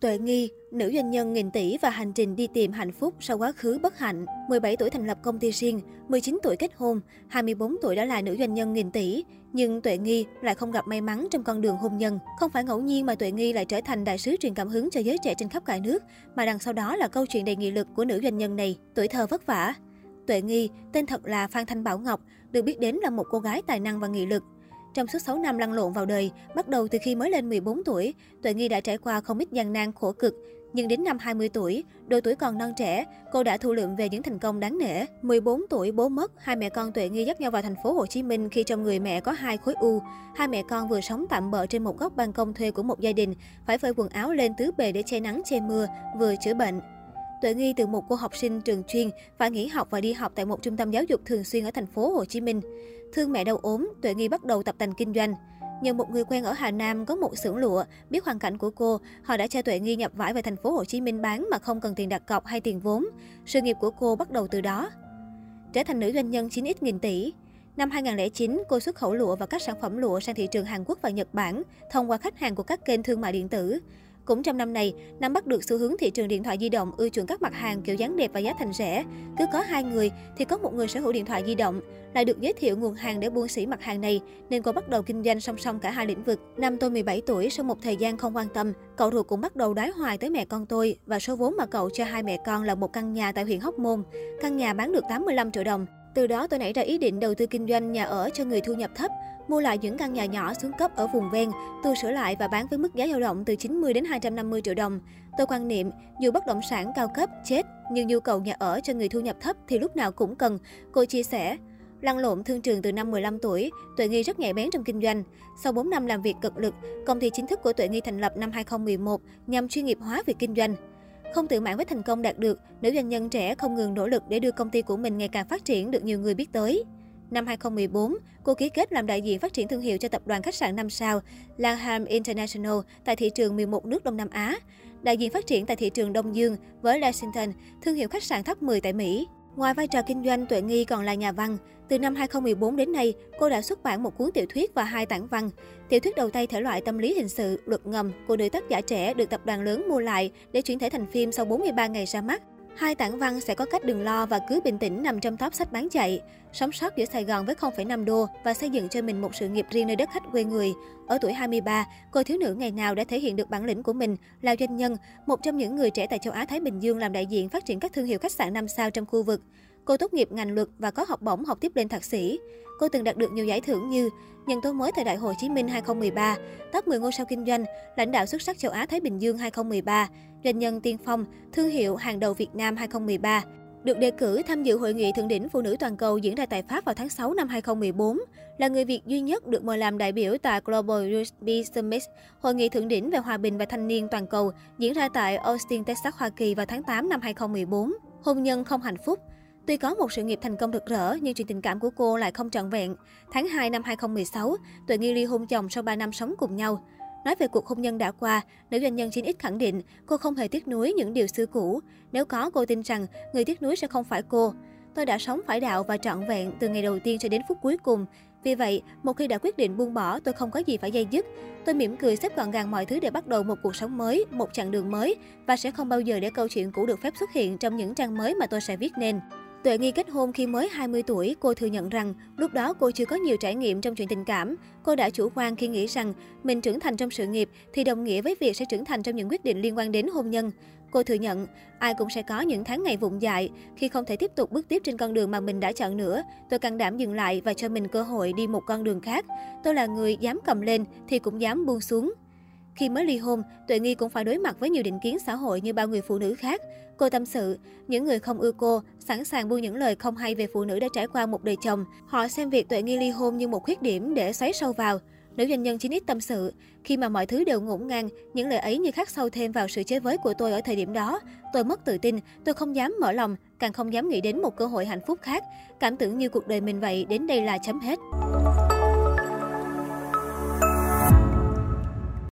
Tuệ Nghi, nữ doanh nhân nghìn tỷ và hành trình đi tìm hạnh phúc sau quá khứ bất hạnh. 17 tuổi thành lập công ty riêng, 19 tuổi kết hôn, 24 tuổi đã là nữ doanh nhân nghìn tỷ. Nhưng Tuệ Nghi lại không gặp may mắn trong con đường hôn nhân. Không phải ngẫu nhiên mà Tuệ Nghi lại trở thành đại sứ truyền cảm hứng cho giới trẻ trên khắp cả nước, mà đằng sau đó là câu chuyện đầy nghị lực của nữ doanh nhân này. Tuổi thơ vất vả. Tuệ Nghi, tên thật là Phan Thanh Bảo Ngọc, được biết đến là một cô gái tài năng và nghị lực. Trong suốt 6 năm lăn lộn vào đời, bắt đầu từ khi mới lên 14 tuổi, Tuệ Nghi đã trải qua không ít gian nan khổ cực. Nhưng đến năm 20 tuổi, độ tuổi còn non trẻ, cô đã thu lượm về những thành công đáng nể. 14 tuổi bố mất, hai mẹ con Tuệ Nghi dắt nhau vào thành phố Hồ Chí Minh khi trong người mẹ có 2 khối u. Hai mẹ con vừa sống tạm bợ trên một góc ban công thuê của một gia đình, phải phơi quần áo lên tứ bề để che nắng che mưa, vừa chữa bệnh. Tuệ Nghi từ một cô học sinh trường chuyên phải nghỉ học và đi học tại một trung tâm giáo dục thường xuyên ở thành phố Hồ Chí Minh. Thương mẹ đau ốm, Tuệ Nghi bắt đầu tập tành kinh doanh. Nhờ một người quen ở Hà Nam có một xưởng lụa, biết hoàn cảnh của cô, họ đã cho Tuệ Nghi nhập vải về thành phố Hồ Chí Minh bán mà không cần tiền đặt cọc hay tiền vốn. Sự nghiệp của cô bắt đầu từ đó. Trở thành nữ doanh nhân 9x nghìn tỷ. Năm 2009, cô xuất khẩu lụa và các sản phẩm lụa sang thị trường Hàn Quốc và Nhật Bản thông qua khách hàng của các kênh thương mại điện tử. Cũng trong năm này, nắm bắt được xu hướng thị trường điện thoại di động ưa chuộng các mặt hàng kiểu dáng đẹp và giá thành rẻ. Cứ có 2 người thì có một người sở hữu điện thoại di động. Lại được giới thiệu nguồn hàng để buôn sỉ mặt hàng này, nên cô bắt đầu kinh doanh song song cả hai lĩnh vực. Năm tôi 17 tuổi, sau một thời gian không quan tâm, cậu ruột cũng bắt đầu đái hoài tới mẹ con tôi. Và số vốn mà cậu cho hai mẹ con là một căn nhà tại huyện Hóc Môn. Căn nhà bán được 85 triệu đồng. Từ đó tôi nảy ra ý định đầu tư kinh doanh nhà ở cho người thu nhập thấp, mua lại những căn nhà nhỏ xuống cấp ở vùng ven, tu sửa lại và bán với mức giá dao động từ 90 đến 250 triệu đồng. Tôi quan niệm, dù bất động sản cao cấp chết, nhưng nhu cầu nhà ở cho người thu nhập thấp thì lúc nào cũng cần, cô chia sẻ. Lăn lộn thương trường từ năm 15 tuổi, Tuệ Nghi rất nhạy bén trong kinh doanh. Sau 4 năm làm việc cực lực, công ty chính thức của Tuệ Nghi thành lập năm 2011 nhằm chuyên nghiệp hóa việc kinh doanh. Không tự mãn với thành công đạt được, nữ doanh nhân trẻ không ngừng nỗ lực để đưa công ty của mình ngày càng phát triển được nhiều người biết tới. Năm 2014, cô ký kết làm đại diện phát triển thương hiệu cho tập đoàn khách sạn 5 sao Langham International tại thị trường 11 nước Đông Nam Á, đại diện phát triển tại thị trường Đông Dương với Lexington, thương hiệu khách sạn top 10 tại Mỹ. Ngoài vai trò kinh doanh, Tuệ Nghi còn là nhà văn. Từ năm 2014 đến nay, cô đã xuất bản một cuốn tiểu thuyết và 2 tản văn. Tiểu thuyết đầu tay thể loại tâm lý hình sự, Luật Ngầm của nữ tác giả trẻ được tập đoàn lớn mua lại để chuyển thể thành phim sau 43 ngày ra mắt. 2 tản văn Sẽ Có Cách Đừng Lo và Cứ Bình Tĩnh nằm trong top sách bán chạy. Sống sót giữa Sài Gòn với 0,5 đô và xây dựng cho mình một sự nghiệp riêng nơi đất khách quê người. Ở tuổi 23, cô thiếu nữ ngày nào đã thể hiện được bản lĩnh của mình, là doanh nhân, một trong những người trẻ tại châu Á Thái Bình Dương làm đại diện phát triển các thương hiệu khách sạn 5 sao trong khu vực. Cô tốt nghiệp ngành luật và có học bổng học tiếp lên thạc sĩ. Cô từng đạt được nhiều giải thưởng như Nhân tố mới thời đại Hồ Chí Minh 2013, top 10 ngôi sao kinh doanh, lãnh đạo xuất sắc châu Á Thái Bình Dương 2013, doanh nhân tiên phong, thương hiệu hàng đầu Việt Nam 2013. Được đề cử tham dự hội nghị thượng đỉnh phụ nữ toàn cầu diễn ra tại Pháp vào tháng 6 năm 2014, là người Việt duy nhất được mời làm đại biểu tại Global Youth Peace Summit, hội nghị thượng đỉnh về hòa bình và thanh niên toàn cầu diễn ra tại Austin, Texas, Hoa Kỳ vào tháng 8 năm 2014. Hôn nhân không hạnh phúc. Tuy có một sự nghiệp thành công rực rỡ, nhưng chuyện tình cảm của cô lại không trọn vẹn. Tháng 2 năm 2016, Tuệ Nghi ly hôn chồng sau 3 năm sống cùng nhau. Nói về cuộc hôn nhân đã qua, nữ doanh nhân 9X khẳng định cô không hề tiếc nuối những điều xưa cũ. Nếu có, cô tin rằng người tiếc nuối sẽ không phải cô. Tôi đã sống phải đạo và trọn vẹn từ ngày đầu tiên cho đến phút cuối cùng. Vì vậy, một khi đã quyết định buông bỏ, tôi không có gì phải day dứt. Tôi mỉm cười xếp gọn gàng mọi thứ để bắt đầu một cuộc sống mới, một chặng đường mới và sẽ không bao giờ để câu chuyện cũ được phép xuất hiện trong những trang mới mà tôi sẽ viết nên. Tuệ Nghi kết hôn khi mới 20 tuổi, cô thừa nhận rằng lúc đó cô chưa có nhiều trải nghiệm trong chuyện tình cảm. Cô đã chủ quan khi nghĩ rằng mình trưởng thành trong sự nghiệp thì đồng nghĩa với việc sẽ trưởng thành trong những quyết định liên quan đến hôn nhân. Cô thừa nhận, ai cũng sẽ có những tháng ngày vụng dại. Khi không thể tiếp tục bước tiếp trên con đường mà mình đã chọn nữa, tôi can đảm dừng lại và cho mình cơ hội đi một con đường khác. Tôi là người dám cầm lên thì cũng dám buông xuống. Khi mới ly hôn, Tuệ Nghi cũng phải đối mặt với nhiều định kiến xã hội như bao người phụ nữ khác. Cô tâm sự, những người không ưa cô, sẵn sàng buông những lời không hay về phụ nữ đã trải qua một đời chồng. Họ xem việc Tuệ Nghi ly hôn như một khuyết điểm để xoáy sâu vào. Nữ doanh nhân 9X tâm sự, khi mà mọi thứ đều ngổn ngang, những lời ấy như khắc sâu thêm vào sự chế với của tôi ở thời điểm đó. Tôi mất tự tin, tôi không dám mở lòng, càng không dám nghĩ đến một cơ hội hạnh phúc khác. Cảm tưởng như cuộc đời mình vậy, đến đây là chấm hết.